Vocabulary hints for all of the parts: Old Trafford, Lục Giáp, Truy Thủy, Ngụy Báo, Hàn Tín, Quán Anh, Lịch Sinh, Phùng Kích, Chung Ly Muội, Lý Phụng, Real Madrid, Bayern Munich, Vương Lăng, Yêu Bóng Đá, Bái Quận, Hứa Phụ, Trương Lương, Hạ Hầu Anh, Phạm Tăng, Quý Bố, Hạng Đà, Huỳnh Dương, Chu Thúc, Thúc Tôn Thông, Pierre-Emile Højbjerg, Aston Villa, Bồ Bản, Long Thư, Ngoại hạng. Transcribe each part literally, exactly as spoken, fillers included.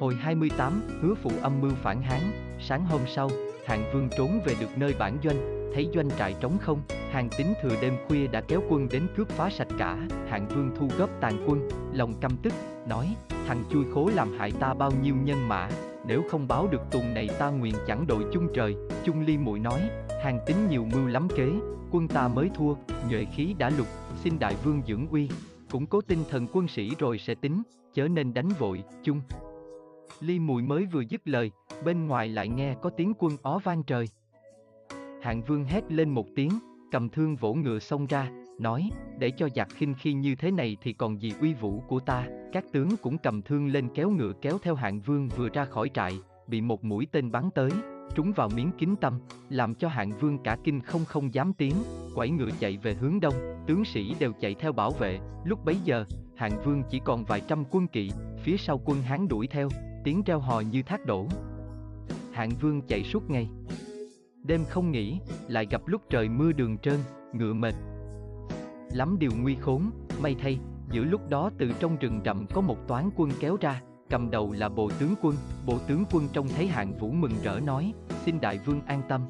Hồi hai mươi tám, Hứa Phụ âm mưu phản Hán. Sáng hôm sau, Hạng Vương trốn về được nơi bản doanh, thấy doanh trại trống không. Hàn Tín thừa đêm khuya đã kéo quân đến cướp phá sạch cả. Hạng Vương thu góp tàn quân, lòng căm tức, nói: thằng chui khố làm hại ta bao nhiêu nhân mã, nếu không báo được tuần này ta nguyện chẳng đội chung trời. Chung Ly Muội nói: Hàn Tín nhiều mưu lắm kế, quân ta mới thua, nhuệ khí đã lục, xin đại vương dưỡng uy, củng cố tinh thần quân sĩ rồi sẽ tính, chớ nên đánh vội. Chung Ly Muội mới vừa dứt lời, bên ngoài lại nghe có tiếng quân ó vang trời. Hạng Vương hét lên một tiếng, cầm thương vỗ ngựa xông ra, nói: để cho giặc khinh khi như thế này thì còn gì uy vũ của ta. Các tướng cũng cầm thương lên kéo ngựa kéo theo Hạng Vương. Vừa ra khỏi trại, bị một mũi tên bắn tới, trúng vào miếng kính tâm, làm cho Hạng Vương cả kinh không không dám tiến, quẩy ngựa chạy về hướng đông. Tướng sĩ đều chạy theo bảo vệ. Lúc bấy giờ, Hạng Vương chỉ còn vài trăm quân kỵ, phía sau quân Hán đuổi theo, tiếng reo hò như thác đổ. Hạng Vương chạy suốt ngày đêm không nghỉ, lại gặp lúc trời mưa đường trơn, ngựa mệt lắm điều nguy khốn. May thay, giữa lúc đó từ trong rừng rậm có một toán quân kéo ra, cầm đầu là Bộ tướng quân. Bộ tướng quân trông thấy Hạng Vũ mừng rỡ nói: xin đại vương an tâm,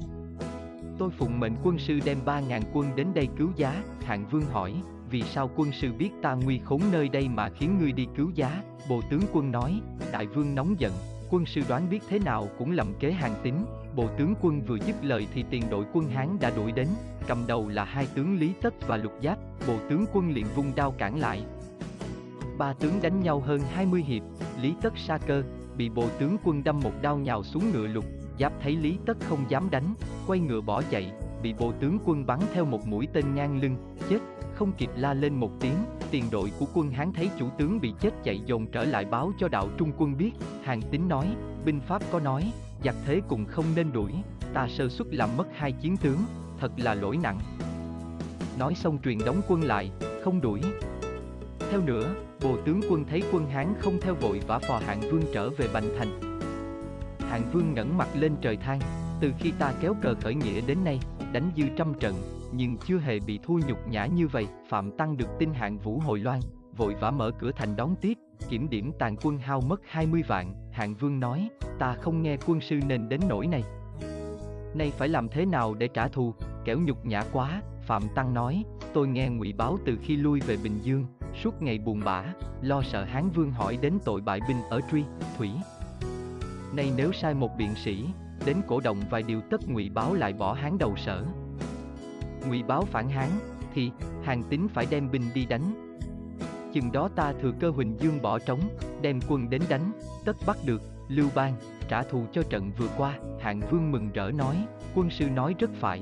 tôi phụng mệnh quân sư đem ba ngàn quân đến đây cứu giá. Hạng Vương hỏi: vì sao quân sư biết ta nguy khốn nơi đây mà khiến ngươi đi cứu giá? Bộ tướng quân nói: đại vương nóng giận, quân sư đoán biết thế nào cũng lầm kế Hàn Tín. Bộ tướng quân vừa dứt lời thì tiền đội quân Hán đã đuổi đến, cầm đầu là hai tướng Lý Tất và Lục Giáp. Bộ tướng quân liền vung đao cản lại. Ba tướng đánh nhau hơn hai mươi hiệp, Lý Tất sa cơ, bị bộ tướng quân đâm một đao nhào xuống ngựa. Lục Giáp thấy Lý Tất không dám đánh, quay ngựa bỏ chạy, bị bộ tướng quân bắn theo một mũi tên ngang lưng, chết, không kịp la lên một tiếng. Tiền đội của quân Hán thấy chủ tướng bị chết chạy dồn trở lại báo cho đạo trung quân biết. Hàn Tín nói: binh pháp có nói, giặc thế cùng không nên đuổi, ta sơ suất làm mất hai chiến tướng, thật là lỗi nặng. Nói xong truyền đóng quân lại, không đuổi theo nữa. Bộ tướng quân thấy quân Hán không theo vội vã phò Hạng Vương trở về Bành Thành. Hạng Vương ngẩng mặt lên trời than: từ khi ta kéo cờ khởi nghĩa đến nay, đánh dư trăm trận, nhưng chưa hề bị thua nhục nhã như vậy. Phạm Tăng được tin Hạng Vũ hồi Loan, vội vã mở cửa thành đón tiếp, kiểm điểm tàn quân hao mất hai mươi vạn. Hạng Vương nói: ta không nghe quân sư nên đến nỗi này, nay phải làm thế nào để trả thù, kẻo nhục nhã quá. Phạm Tăng nói: tôi nghe Ngụy Báo từ khi lui về Bình Dương, suốt ngày buồn bã, lo sợ Hán Vương hỏi đến tội bại binh ở Truy Thủy. Nay nếu sai một biện sĩ đến cổ động vài điều tất Ngụy Báo lại bỏ Hán đầu sở. Ngụy Báo phản Hán thì Hàn Tín phải đem binh đi đánh. Chừng đó ta thừa cơ Huỳnh Dương bỏ trống, đem quân đến đánh, tất bắt được Lưu Bang, trả thù cho trận vừa qua. Hạng Vương mừng rỡ nói: quân sư nói rất phải,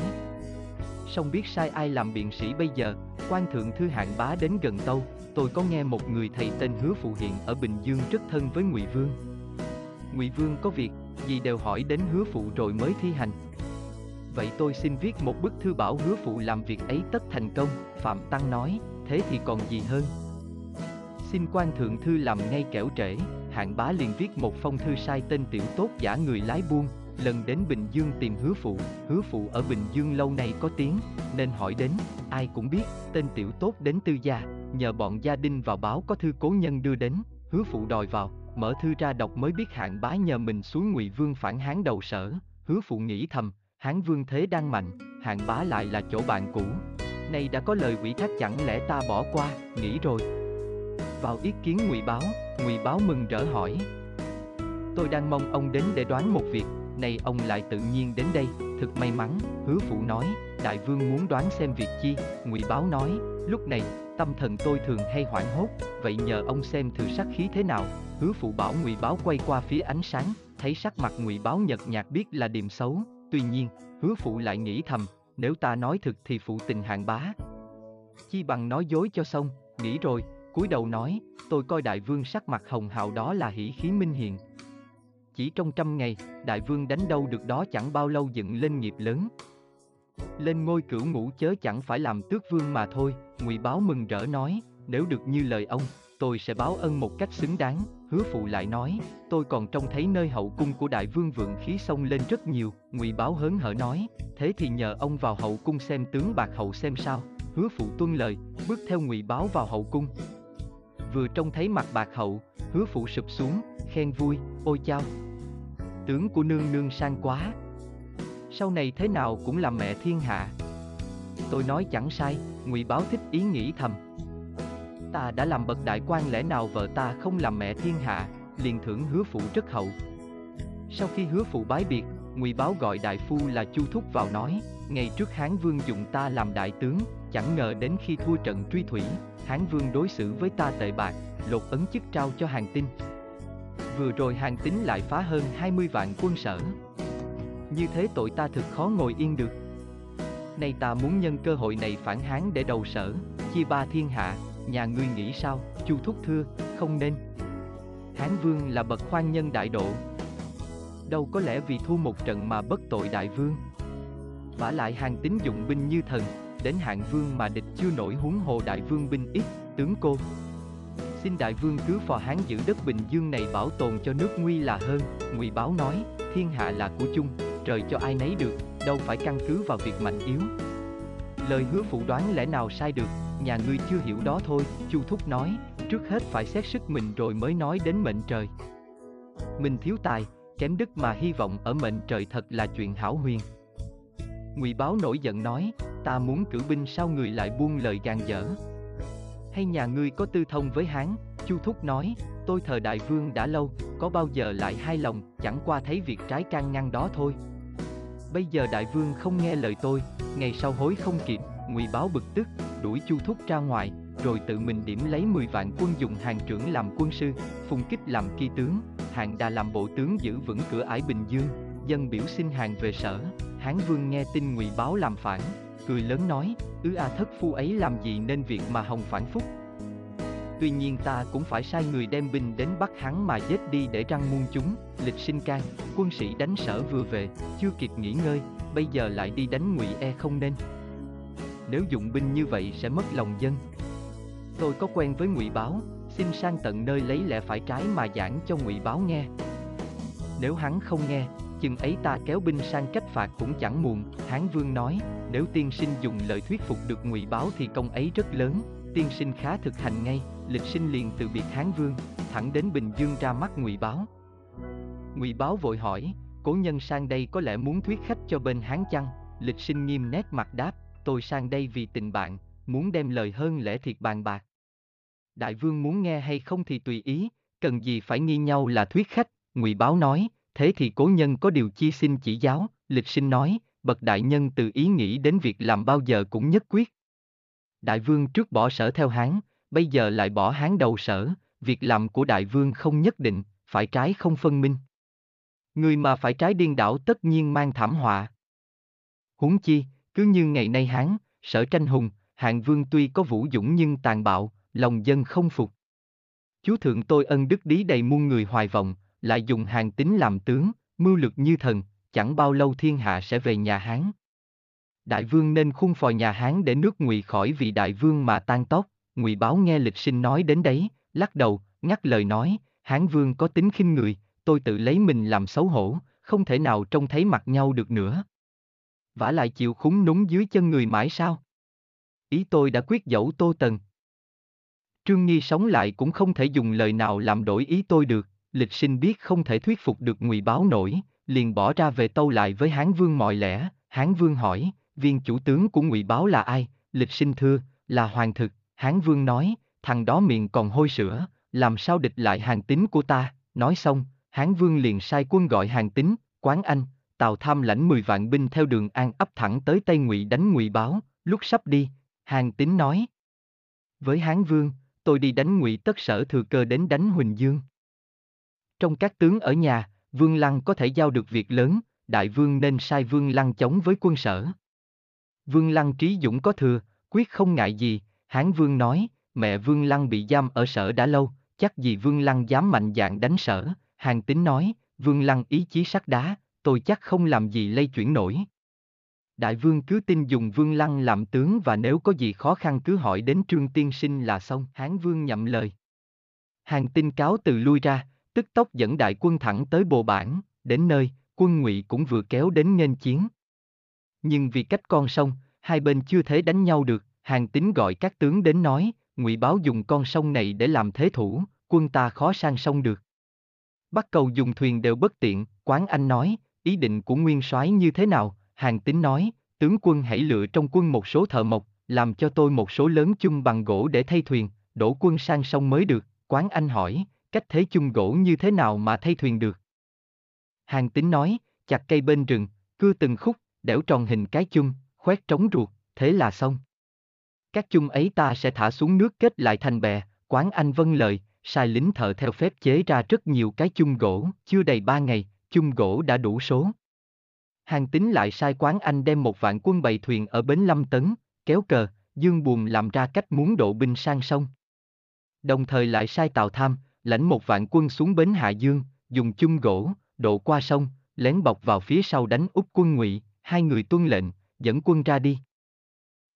song biết sai ai làm biện sĩ bây giờ. Quan thượng thư Hạng Bá đến gần Tâu: tôi có nghe một người thầy tên Hứa Phụ hiện ở Bình Dương rất thân với Ngụy Vương. Ngụy Vương có việc gì đều hỏi đến Hứa Phụ rồi mới thi hành. Vậy tôi xin viết một bức thư bảo Hứa Phụ làm việc ấy tất thành công. Phạm Tăng nói: thế thì còn gì hơn, xin quan thượng thư làm ngay kẻo trễ. Hạng Bá liền viết một phong thư sai tên Tiểu Tốt giả người lái buôn, lần đến Bình Dương tìm Hứa Phụ. Hứa Phụ ở Bình Dương lâu nay có tiếng, nên hỏi đến, ai cũng biết. Tên Tiểu Tốt đến Tư Gia, nhờ bọn gia đình vào báo có thư cố nhân đưa đến. Hứa Phụ đòi vào, mở thư ra đọc mới biết Hạng Bá nhờ mình xuống Ngụy Vương phản Hán đầu sở. Hứa Phụ nghĩ thầm, Hán Vương thế đang mạnh, Hạng Bá lại là chỗ bạn cũ, nay đã có lời ủy thác chẳng lẽ ta bỏ qua. Nghĩ rồi vào ý kiến Ngụy Báo. Ngụy Báo mừng rỡ hỏi: tôi đang mong ông đến để đoán một việc, nay ông lại tự nhiên đến đây, thật may mắn. Hứa Phụ nói: đại vương muốn đoán xem việc chi? Ngụy Báo nói: lúc này tâm thần tôi thường hay hoảng hốt, vậy nhờ ông xem thử sắc khí thế nào. Hứa Phụ bảo Ngụy Báo quay qua phía ánh sáng, thấy sắc mặt Ngụy Báo nhợt nhạt biết là điềm xấu. Tuy nhiên, Hứa Phụ lại nghĩ thầm, nếu ta nói thực thì phụ tình Hạng Bá, chi bằng nói dối cho xong. Nghĩ rồi, cúi đầu nói: tôi coi đại vương sắc mặt hồng hào đó là hỉ khí minh hiện. Chỉ trong trăm ngày, đại vương đánh đâu được đó, chẳng bao lâu dựng lên nghiệp lớn, lên ngôi cửu ngũ, chớ chẳng phải làm tước vương mà thôi. Ngụy Báo mừng rỡ nói: nếu được như lời ông, tôi sẽ báo ân một cách xứng đáng. Hứa Phụ lại nói: tôi còn trông thấy nơi hậu cung của đại vương vượng khí xông lên rất nhiều. Ngụy Báo hớn hở nói: thế thì nhờ ông vào hậu cung xem tướng bạc hậu xem sao. Hứa Phụ tuân lời, bước theo Ngụy Báo vào hậu cung. Vừa trông thấy mặt bạc hậu, Hứa Phụ sụp xuống, khen vui, ôi chao, tướng của nương nương sang quá, sau này thế nào cũng làm mẹ thiên hạ. Tôi nói chẳng sai, Ngụy Báo thích ý nghĩ thầm, ta đã làm bậc đại quan, lẽ nào vợ ta không làm mẹ thiên hạ, liền thưởng Hứa Phụ rất hậu. Sau khi Hứa Phụ bái biệt, Ngụy Báo gọi đại phu là Chu Thúc vào nói, ngày trước Hán Vương dùng ta làm đại tướng, chẳng ngờ đến khi thua trận Truy Thủy, Hán Vương đối xử với ta tệ bạc, lột ấn chức trao cho Hàn Tín. Vừa rồi Hàn Tín lại phá hơn hai mươi vạn quân sở. Như thế tội ta thực khó ngồi yên được. Nay ta muốn nhân cơ hội này phản Hán để đầu Sở, chia ba thiên hạ, nhà ngươi nghĩ sao? Chu Thúc thưa, không nên. Hán Vương là bậc khoan nhân đại độ, đâu có lẽ vì thua một trận mà bất tội đại vương. Vả lại Hàn Tín dụng binh như thần, đến Hạng Vương mà địch chưa nổi, huống hồ đại vương binh ít. Tướng cô xin đại vương cứ phò Hán giữ đất Bình Dương này, bảo tồn cho nước Nguy là hơn. Ngụy Báo nói, thiên hạ là của chung, trời cho ai nấy được, đâu phải căn cứ vào việc mạnh yếu. Lời Hứa Phụ đoán lẽ nào sai được, nhà ngươi chưa hiểu đó thôi. Chu Thúc nói, trước hết phải xét sức mình rồi mới nói đến mệnh trời. Mình thiếu tài, kém đức mà hy vọng ở mệnh trời thật là chuyện hão huyền. Ngụy Báo nổi giận nói, ta muốn cử binh sao người lại buông lời gàn dở, hay nhà ngươi có tư thông với Hán? Chu Thúc nói, tôi thờ đại vương đã lâu, có bao giờ lại hai lòng, chẳng qua thấy việc trái can ngăn đó thôi. Bây giờ đại vương không nghe lời tôi, ngày sau hối không kịp. Ngụy Báo bực tức, đuổi Chu Thúc ra ngoài, rồi tự mình điểm lấy mười vạn quân, dùng Hàn Trưởng làm quân sư, Phùng Kích làm kỳ tướng, Hạng Đà làm bộ tướng giữ vững cửa ải Bình Dương, dân biểu xin hàng về Sở. Hán Vương nghe tin Ngụy Báo làm phản, cười lớn nói, ứ a à thất phu ấy làm gì nên việc mà hòng phản phúc. Tuy nhiên ta cũng phải sai người đem binh đến bắt hắn mà giết đi để răng muôn chúng. Lịch Sinh can, quân sĩ đánh Sở vừa về, chưa kịp nghỉ ngơi, bây giờ lại đi đánh Ngụy e không nên. Nếu dụng binh như vậy sẽ mất lòng dân. Tôi có quen với Ngụy Báo, xin sang tận nơi lấy lẽ phải trái mà giảng cho Ngụy Báo nghe. Nếu hắn không nghe, chừng ấy ta kéo binh sang trách phạt cũng chẳng muộn. Hán Vương nói, nếu tiên sinh dùng lời thuyết phục được Ngụy Báo thì công ấy rất lớn, tiên sinh khá thực hành ngay. Lịch Sinh liền từ biệt Hán Vương, thẳng đến Bình Dương ra mắt Ngụy Báo. Ngụy Báo vội hỏi, cố nhân sang đây có lẽ muốn thuyết khách cho bên Hán chăng? Lịch Sinh nghiêm nét mặt đáp, tôi sang đây vì tình bạn, muốn đem lời hơn lẽ thiệt bàn bạc. Đại vương muốn nghe hay không thì tùy ý, cần gì phải nghi nhau là thuyết khách. Ngụy Báo nói, thế thì cố nhân có điều chi xin chỉ giáo. Lịch Sinh nói, bậc đại nhân từ ý nghĩ đến việc làm bao giờ cũng nhất quyết. Đại vương trước bỏ Sở theo Hán, bây giờ lại bỏ Hán đầu Sở, việc làm của đại vương không nhất định, phải trái không phân minh. Người mà phải trái điên đảo tất nhiên mang thảm họa. Huống chi, cứ như ngày nay Hán, Sở tranh hùng, Hạng Vương tuy có vũ dũng nhưng tàn bạo, lòng dân không phục. Chúa thượng tôi ân đức đí đầy muôn người hoài vọng, lại dùng Hàn Tín làm tướng, mưu lược như thần, chẳng bao lâu thiên hạ sẽ về nhà Hán. Đại vương nên khung phò nhà Hán để nước Ngụy khỏi vì đại vương mà tan tóc. Ngụy Báo nghe Lịch Sinh nói đến đấy, lắc đầu, ngắt lời nói, Hán Vương có tính khinh người, tôi tự lấy mình làm xấu hổ, không thể nào trông thấy mặt nhau được nữa. Vả lại chịu khúng núm dưới chân người mãi sao? Ý tôi đã quyết dẫu Tô Tần, Trương Nghi sống lại cũng không thể dùng lời nào làm đổi ý tôi được. Lịch Sinh biết không thể thuyết phục được Ngụy Báo nổi, liền bỏ ra về tâu lại với Hán Vương mọi lẽ. Hán Vương hỏi, viên chủ tướng của Ngụy Báo là ai? Lịch Sinh thưa, là Hoàng Thực. Hán Vương nói, thằng đó miệng còn hôi sữa, làm sao địch lại Hàn Tín của ta? Nói xong, Hán Vương liền sai quân gọi Hàn Tín, Quán Anh, Tào Tham lãnh mười vạn binh theo đường An ấp thẳng tới Tây Ngụy đánh Ngụy Báo. Lúc sắp đi, Hàn Tín nói với Hán Vương, tôi đi đánh Ngụy tất Sở thừa cơ đến đánh Huỳnh Dương. Trong các tướng ở nhà, Vương Lăng có thể giao được việc lớn, đại vương nên sai Vương Lăng chống với quân Sở. Vương Lăng trí dũng có thừa, quyết không ngại gì. Hán Vương nói, mẹ Vương Lăng bị giam ở Sở đã lâu, chắc gì Vương Lăng dám mạnh dạn đánh Sở. Hàn Tín nói, Vương Lăng ý chí sắt đá, tôi chắc không làm gì lay chuyển nổi. Đại vương cứ tin dùng Vương Lăng làm tướng, và nếu có gì khó khăn cứ hỏi đến Trương tiên sinh là xong. Hán Vương nhậm lời. Hàn Tín cáo từ lui ra, tức tốc dẫn đại quân thẳng tới Bồ Bản. Đến nơi, quân Ngụy cũng vừa kéo đến nghênh chiến. Nhưng vì cách con sông, hai bên chưa thể đánh nhau được. Hàn Tín gọi các tướng đến nói, Ngụy Báo dùng con sông này để làm thế thủ, quân ta khó sang sông được. Bắc cầu dùng thuyền đều bất tiện. Quán Anh nói, ý định của nguyên soái như thế nào? Hàn Tín nói, tướng quân hãy lựa trong quân một số thợ mộc, làm cho tôi một số lớn chung bằng gỗ để thay thuyền, đổ quân sang sông mới được. Quán Anh hỏi, cách thế chung gỗ như thế nào mà thay thuyền được? Hàn Tín nói, chặt cây bên rừng, cưa từng khúc, đẽo tròn hình cái chung, khoét trống ruột, thế là xong. Các chung ấy ta sẽ thả xuống nước kết lại thành bè. Quán Anh vâng lời, sai lính thợ theo phép chế ra rất nhiều cái chung gỗ. Chưa đầy ba ngày, chung gỗ đã đủ số. Hàn Tín lại sai Quán Anh đem một vạn quân bày thuyền ở bến Lâm Tấn, kéo cờ, dương buồm làm ra cách muốn độ binh sang sông. Đồng thời lại sai Tào Tham lãnh một vạn quân xuống bến Hạ Dương, dùng chung gỗ, độ qua sông, lén bọc vào phía sau đánh úp quân Ngụy. Hai người tuân lệnh, dẫn quân ra đi.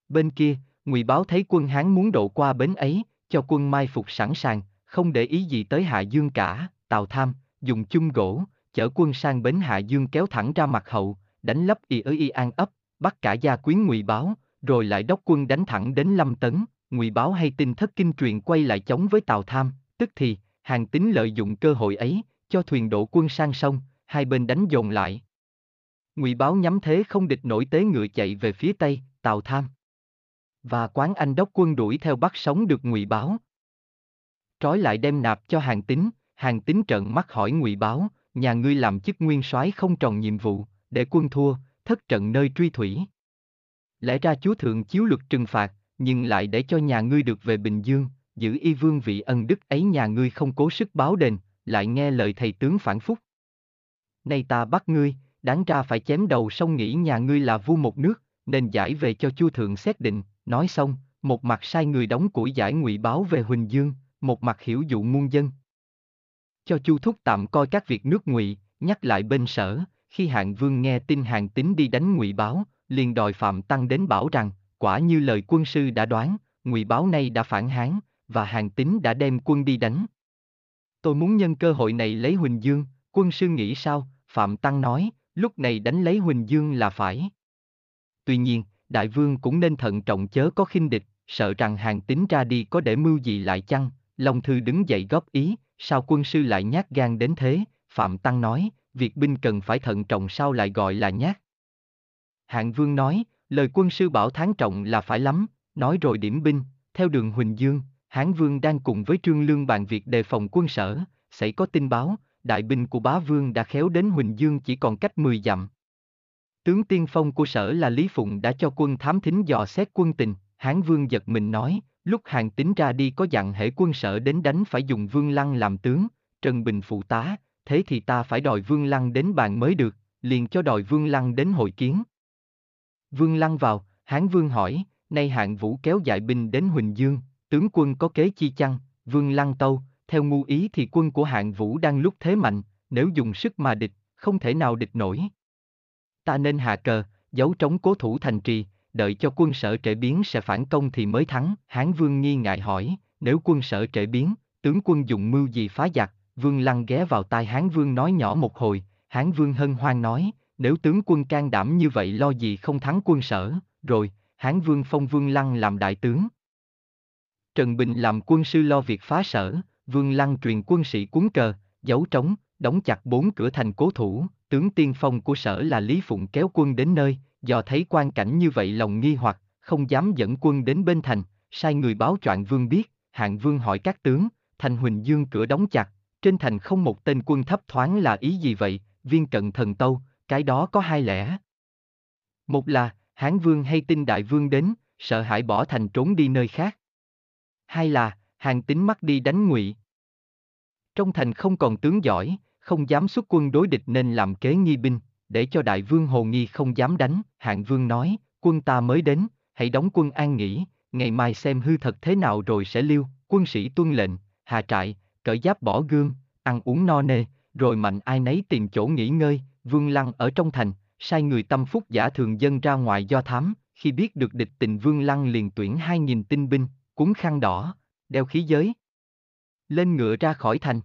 Bên kia, Ngụy Báo thấy quân Hán muốn độ qua bến ấy, cho quân mai phục sẵn sàng, không để ý gì tới Hạ Dương cả. Tào Tham dùng chung gỗ, chở quân sang bến Hạ Dương kéo thẳng ra mặt hậu, đánh lấp y ở y an ấp, bắt cả gia quyến Ngụy Báo, rồi lại đốc quân đánh thẳng đến Lâm Tấn. Ngụy Báo hay tin thất kinh truyền quay lại chống với Tào Tham, tức thì Hàn Tín lợi dụng cơ hội ấy, cho thuyền đổ quân sang sông, hai bên đánh dồn lại. Ngụy Báo nhắm thế không địch nổi tế ngựa chạy về phía Tây. Tào Tham và Quán Anh đốc quân đuổi theo bắt sống được Ngụy Báo, trói lại đem nạp cho Hàn Tín. Hàn Tín trợn mắt hỏi Ngụy Báo, nhà ngươi làm chức nguyên soái không tròn nhiệm vụ, để quân thua, thất trận nơi Truy Thủy. Lẽ ra chúa thượng chiếu luật trừng phạt, nhưng lại để cho nhà ngươi được về Bình Dương, giữ y vương vị ân đức ấy nhà ngươi không cố sức báo đền, lại nghe lời thầy tướng phản phúc. Nay ta bắt ngươi, đáng ra phải chém đầu xong nghĩ nhà ngươi là vua một nước, nên giải về cho chúa thượng xét định. Nói xong, một mặt sai người đóng củi giải Ngụy Báo về Huỳnh Dương, một mặt hiểu dụ muôn dân. Cho Chu Thúc tạm coi các việc nước Ngụy, nhắc lại bên sở, khi Hạng Vương nghe tin Hàn Tín đi đánh Ngụy Báo, liền đòi Phạm Tăng đến bảo rằng, quả như lời quân sư đã đoán, Ngụy Báo nay đã phản Hán, và Hàn Tín đã đem quân đi đánh. Tôi muốn nhân cơ hội này lấy Huỳnh Dương, quân sư nghĩ sao? Phạm Tăng nói, lúc này đánh lấy Huỳnh Dương là phải. Tuy nhiên, đại vương cũng nên thận trọng chớ có khinh địch, sợ rằng Hàn Tín ra đi có để mưu gì lại chăng? Long Thư đứng dậy góp ý, sao quân sư lại nhát gan đến thế? Phạm Tăng nói, việc binh cần phải thận trọng sao lại gọi là nhát? Hạng Vương nói, lời quân sư bảo tháng trọng là phải lắm. Nói rồi điểm binh, theo đường Huỳnh Dương. Hán Vương đang cùng với Trương Lương bàn việc đề phòng quân sở, xảy có tin báo, đại binh của Bá Vương đã khéo đến Huỳnh Dương chỉ còn cách mười dặm. Tướng tiên phong của sở là Lý Phụng đã cho quân thám thính dò xét quân tình. Hán Vương giật mình nói, lúc Hàn Tín ra đi có dặn hễ quân sở đến đánh phải dùng Vương Lăng làm tướng, Trần Bình phụ tá, thế thì ta phải đòi Vương Lăng đến bàn mới được, liền cho đòi Vương Lăng đến hội kiến. Vương Lăng vào, Hán Vương hỏi, nay Hạng Vũ kéo dại binh đến Huỳnh Dương, tướng quân có kế chi chăng? Vương Lăng tâu, theo ngu ý thì quân của Hạng Vũ đang lúc thế mạnh, nếu dùng sức mà địch, không thể nào địch nổi. Ta nên hạ cờ, giấu trống cố thủ thành trì, đợi cho quân sở trễ biến sẽ phản công thì mới thắng. Hán Vương nghi ngại hỏi, nếu quân sở trễ biến, tướng quân dùng mưu gì phá giặc? Vương Lăng ghé vào tai Hán Vương nói nhỏ một hồi. Hán Vương hân hoan nói, nếu tướng quân can đảm như vậy lo gì không thắng quân sở. Rồi, Hán Vương phong Vương Lăng làm đại tướng, Trần Bình làm quân sư lo việc phá sở. Vương Lăng truyền quân sĩ cuốn cờ, giấu trống, đóng chặt bốn cửa thành cố thủ. Tướng tiên phong của sở là Lý Phụng kéo quân đến nơi, do thấy quan cảnh như vậy lòng nghi hoặc, không dám dẫn quân đến bên thành, sai người báo Choạng Vương biết. Hạng Vương hỏi các tướng, thành Huỳnh Dương cửa đóng chặt, trên thành không một tên quân thấp thoáng là ý gì vậy? Viên Cận thần tâu, cái đó có hai lẽ. Một là, Hán Vương hay tin đại vương đến, sợ hãi bỏ thành trốn đi nơi khác. Hai là, Hàn Tín mắc đi đánh Ngụy. Trong thành không còn tướng giỏi, không dám xuất quân đối địch nên làm kế nghi binh, để cho đại vương hồ nghi không dám đánh. Hạng Vương nói, quân ta mới đến, hãy đóng quân an nghỉ, ngày mai xem hư thật thế nào rồi sẽ liêu. Quân sĩ tuân lệnh, hạ trại, cởi giáp bỏ gương, ăn uống no nê, rồi mạnh ai nấy tìm chỗ nghỉ ngơi. Vương Lăng ở trong thành, sai người tâm phúc giả thường dân ra ngoài do thám, khi biết được địch tình Vương Lăng liền tuyển hai nghìn tinh binh, cuốn khăn đỏ, đeo khí giới, lên ngựa ra khỏi thành.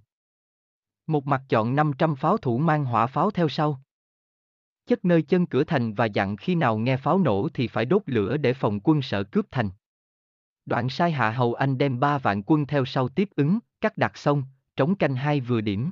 Một mặt chọn năm trăm pháo thủ mang hỏa pháo theo sau, chất nơi chân cửa thành và dặn khi nào nghe pháo nổ thì phải đốt lửa để phòng quân sở cướp thành. Đoạn sai Hạ Hầu Anh đem ba vạn quân theo sau tiếp ứng, cắt đặt xong, trống canh hai vừa điểm.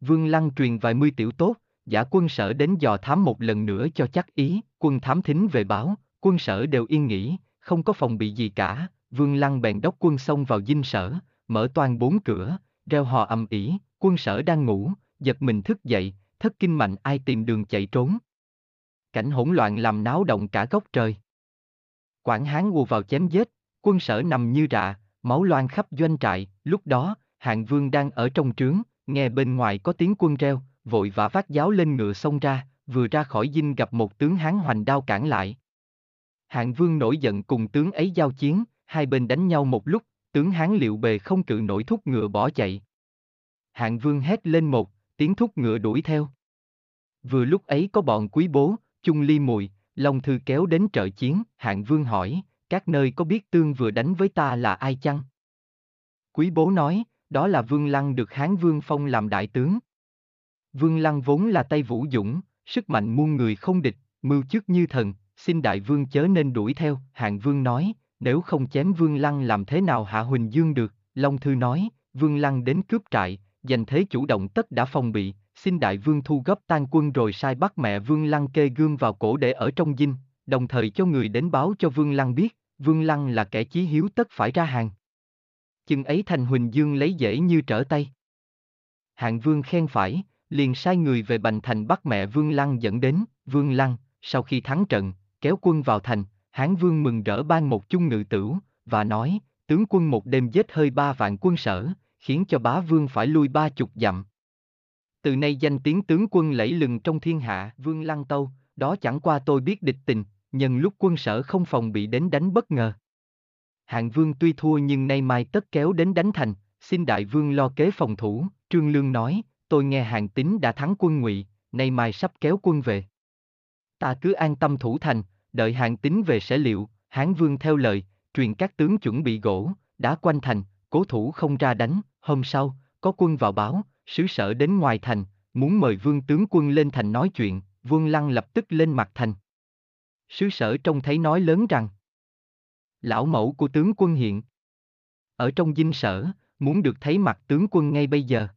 Vương Lăng truyền vài mươi tiểu tốt, giả quân sở đến dò thám một lần nữa cho chắc ý, quân thám thính về báo, quân sở đều yên nghỉ, không có phòng bị gì cả. Vương Lăng bèn đốc quân xông vào dinh sở, mở toàn bốn cửa, reo hò ầm ĩ, quân sở đang ngủ, giật mình thức dậy, thất kinh mạnh ai tìm đường chạy trốn. Cảnh hỗn loạn làm náo động cả góc trời. Quảng Hán ùa vào chém giết, quân sở nằm như rạ, máu loang khắp doanh trại. Lúc đó, Hạng Vương đang ở trong trướng, nghe bên ngoài có tiếng quân reo, vội vã vác giáo lên ngựa xông ra, vừa ra khỏi dinh gặp một tướng Hán hoành đao cản lại. Hạng Vương nổi giận cùng tướng ấy giao chiến, hai bên đánh nhau một lúc, tướng Hán liệu bề không cự nổi thúc ngựa bỏ chạy. Hạng Vương hét lên một tiếng, thúc ngựa đuổi theo. Vừa lúc ấy có bọn Quý Bố, Chung Ly Muội, Long Thư kéo đến trợ chiến. Hạng Vương hỏi, các nơi có biết tương vừa đánh với ta là ai chăng? Quý Bố nói, đó là Vương Lăng được Hán Vương phong làm đại tướng. Vương Lăng vốn là Tây Vũ Dũng, sức mạnh muôn người không địch, mưu trước như thần, xin đại vương chớ nên đuổi theo. Hạng Vương nói, nếu không chém Vương Lăng làm thế nào hạ Huỳnh Dương được? Long Thư nói, Vương Lăng đến cướp trại, giành thế chủ động tất đã phòng bị, xin đại vương thu gấp tan quân rồi sai bắt mẹ Vương Lăng kê gươm vào cổ để ở trong dinh, đồng thời cho người đến báo cho Vương Lăng biết, Vương Lăng là kẻ chí hiếu tất phải ra hàng. Chừng ấy thành Huỳnh Dương lấy dễ như trở tay. Hạng Vương khen phải, liền sai người về Bành Thành bắt mẹ Vương Lăng dẫn đến. Vương Lăng, sau khi thắng trận, kéo quân vào thành. Hán Vương mừng rỡ ban một chung ngự tửu, và nói, tướng quân một đêm giết hơi ba vạn quân sở, khiến cho bá vương phải lui ba chục dặm. Từ nay danh tiếng tướng quân lẫy lừng trong thiên hạ. Vương Lăng tâu, đó chẳng qua tôi biết địch tình, nhân lúc quân sở không phòng bị đến đánh bất ngờ. Hạng Vương tuy thua nhưng nay mai tất kéo đến đánh thành, xin đại vương lo kế phòng thủ. Trương Lương nói, tôi nghe Hàn Tín đã thắng quân Ngụy, nay mai sắp kéo quân về. Ta cứ an tâm thủ thành, đợi Hàn Tín về sẽ liệu. Hán Vương theo lời, truyền các tướng chuẩn bị gỗ, đá quanh thành, cố thủ không ra đánh. Hôm sau, có quân vào báo, sứ sở đến ngoài thành, muốn mời Vương tướng quân lên thành nói chuyện. Vương Lăng lập tức lên mặt thành. Sứ sở trông thấy nói lớn rằng, lão mẫu của tướng quân hiện ở trong dinh sở, muốn được thấy mặt tướng quân ngay bây giờ.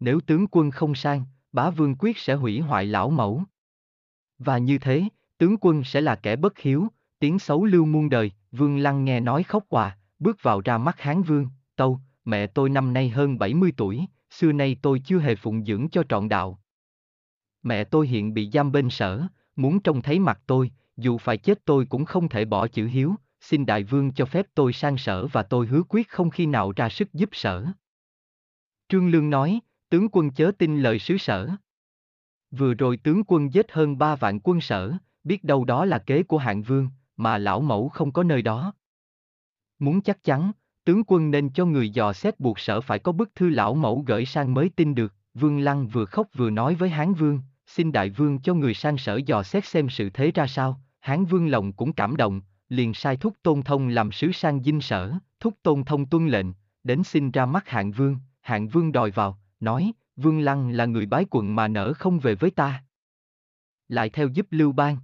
Nếu tướng quân không sang, bá vương quyết sẽ hủy hoại lão mẫu. Và như thế, tướng quân sẽ là kẻ bất hiếu, tiếng xấu lưu muôn đời. Vương Lăng nghe nói khóc hòa, bước vào ra mắt Hán Vương, tâu, mẹ tôi năm nay hơn bảy mươi tuổi, xưa nay tôi chưa hề phụng dưỡng cho trọn đạo. Mẹ tôi hiện bị giam bên sở, muốn trông thấy mặt tôi, dù phải chết tôi cũng không thể bỏ chữ hiếu, xin đại vương cho phép tôi sang sở và tôi hứa quyết không khi nào ra sức giúp sở. Trương Lương nói, tướng quân chớ tin lời sứ sở. Vừa rồi tướng quân giết hơn ba vạn quân sở, biết đâu đó là kế của Hạng Vương, mà lão mẫu không có nơi đó. Muốn chắc chắn, tướng quân nên cho người dò xét buộc sở phải có bức thư lão mẫu gửi sang mới tin được. Vương Lăng vừa khóc vừa nói với Hán Vương, xin đại vương cho người sang sở dò xét xem sự thế ra sao. Hán Vương lòng cũng cảm động, liền sai Thúc Tôn Thông làm sứ sang dinh sở. Thúc Tôn Thông tuân lệnh, đến xin ra mắt Hạng Vương. Hạng Vương đòi vào, nói, Vương Lăng là người Bái Quận mà nỡ không về với ta, lại theo giúp Lưu Bang.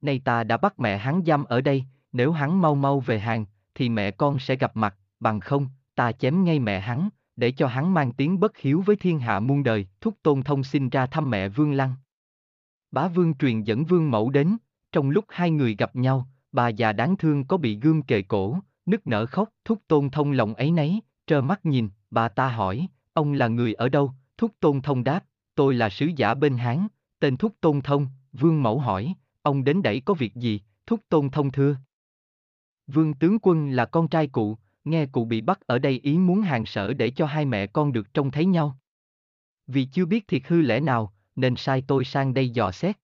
Nay ta đã bắt mẹ hắn giam ở đây, nếu hắn mau mau về hàng, thì mẹ con sẽ gặp mặt, bằng không, ta chém ngay mẹ hắn, để cho hắn mang tiếng bất hiếu với thiên hạ muôn đời. Thúc Tôn Thông xin ra thăm mẹ Vương Lăng. Bá Vương truyền dẫn Vương Mẫu đến, trong lúc hai người gặp nhau, bà già đáng thương có bị gươm kề cổ, nức nở khóc. Thúc Tôn Thông lòng áy náy, trơ mắt nhìn, bà ta hỏi, ông là người ở đâu? Thúc Tôn Thông đáp, tôi là sứ giả bên Hán, tên Thúc Tôn Thông. Vương Mẫu hỏi, ông đến đây có việc gì? Thúc Tôn Thông thưa, Vương tướng quân là con trai cụ, nghe cụ bị bắt ở đây ý muốn hàng sở để cho hai mẹ con được trông thấy nhau. Vì chưa biết thiệt hư lẽ nào, nên sai tôi sang đây dò xét.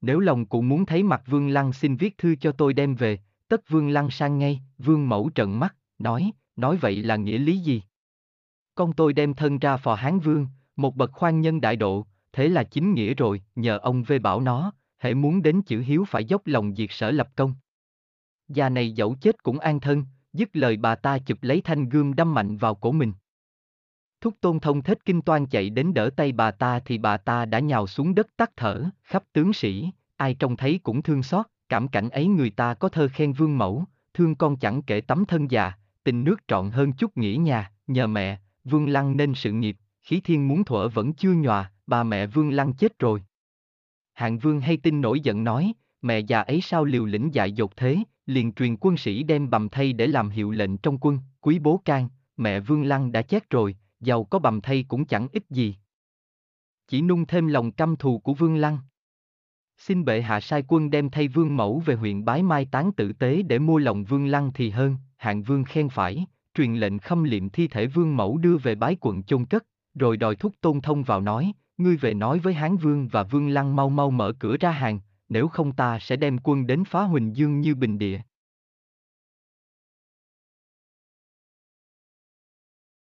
Nếu lòng cụ muốn thấy mặt Vương Lăng xin viết thư cho tôi đem về, tất Vương Lăng sang ngay. Vương Mẫu trợn mắt, nói, nói vậy là nghĩa lý gì? Con tôi đem thân ra phò Hán Vương, một bậc khoan nhân đại độ, thế là chính nghĩa rồi, nhờ ông vê bảo nó, hễ muốn đến chữ hiếu phải dốc lòng diệt sở lập công. Già này dẫu chết cũng an thân. Dứt lời bà ta chụp lấy thanh gươm đâm mạnh vào cổ mình. Thúc Tôn Thông thết kinh toan chạy đến đỡ tay bà ta thì bà ta đã nhào xuống đất tắt thở. Khắp tướng sĩ, ai trông thấy cũng thương xót, cảm cảnh ấy người ta có thơ khen Vương Mẫu, thương con chẳng kể tấm thân già, tình nước trọn hơn chút nghĩa nhà, nhờ mẹ, Vương Lăng nên sự nghiệp, khí thiên muốn thuở vẫn chưa nhòa, bà mẹ Vương Lăng chết rồi. Hạng Vương hay tin nổi giận nói, mẹ già ấy sao liều lĩnh dại dột thế, liền truyền quân sĩ đem bầm thay để làm hiệu lệnh trong quân. Quý bố can, mẹ Vương Lăng đã chết rồi, giàu có bầm thay cũng chẳng ích gì, chỉ nung thêm lòng căm thù của Vương Lăng. Xin bệ hạ sai quân đem thay Vương Mẫu về huyện Bái Mai tán tử tế để mua lòng Vương Lăng thì hơn. Hạng Vương khen phải, truyền lệnh khâm liệm thi thể Vương Mẫu đưa về Bái Quận chôn cất, rồi đòi Thúc Tôn Thông vào nói, ngươi về nói với Hán Vương và Vương Lăng mau mau mở cửa ra hàng, nếu không ta sẽ đem quân đến phá Huỳnh Dương như bình địa.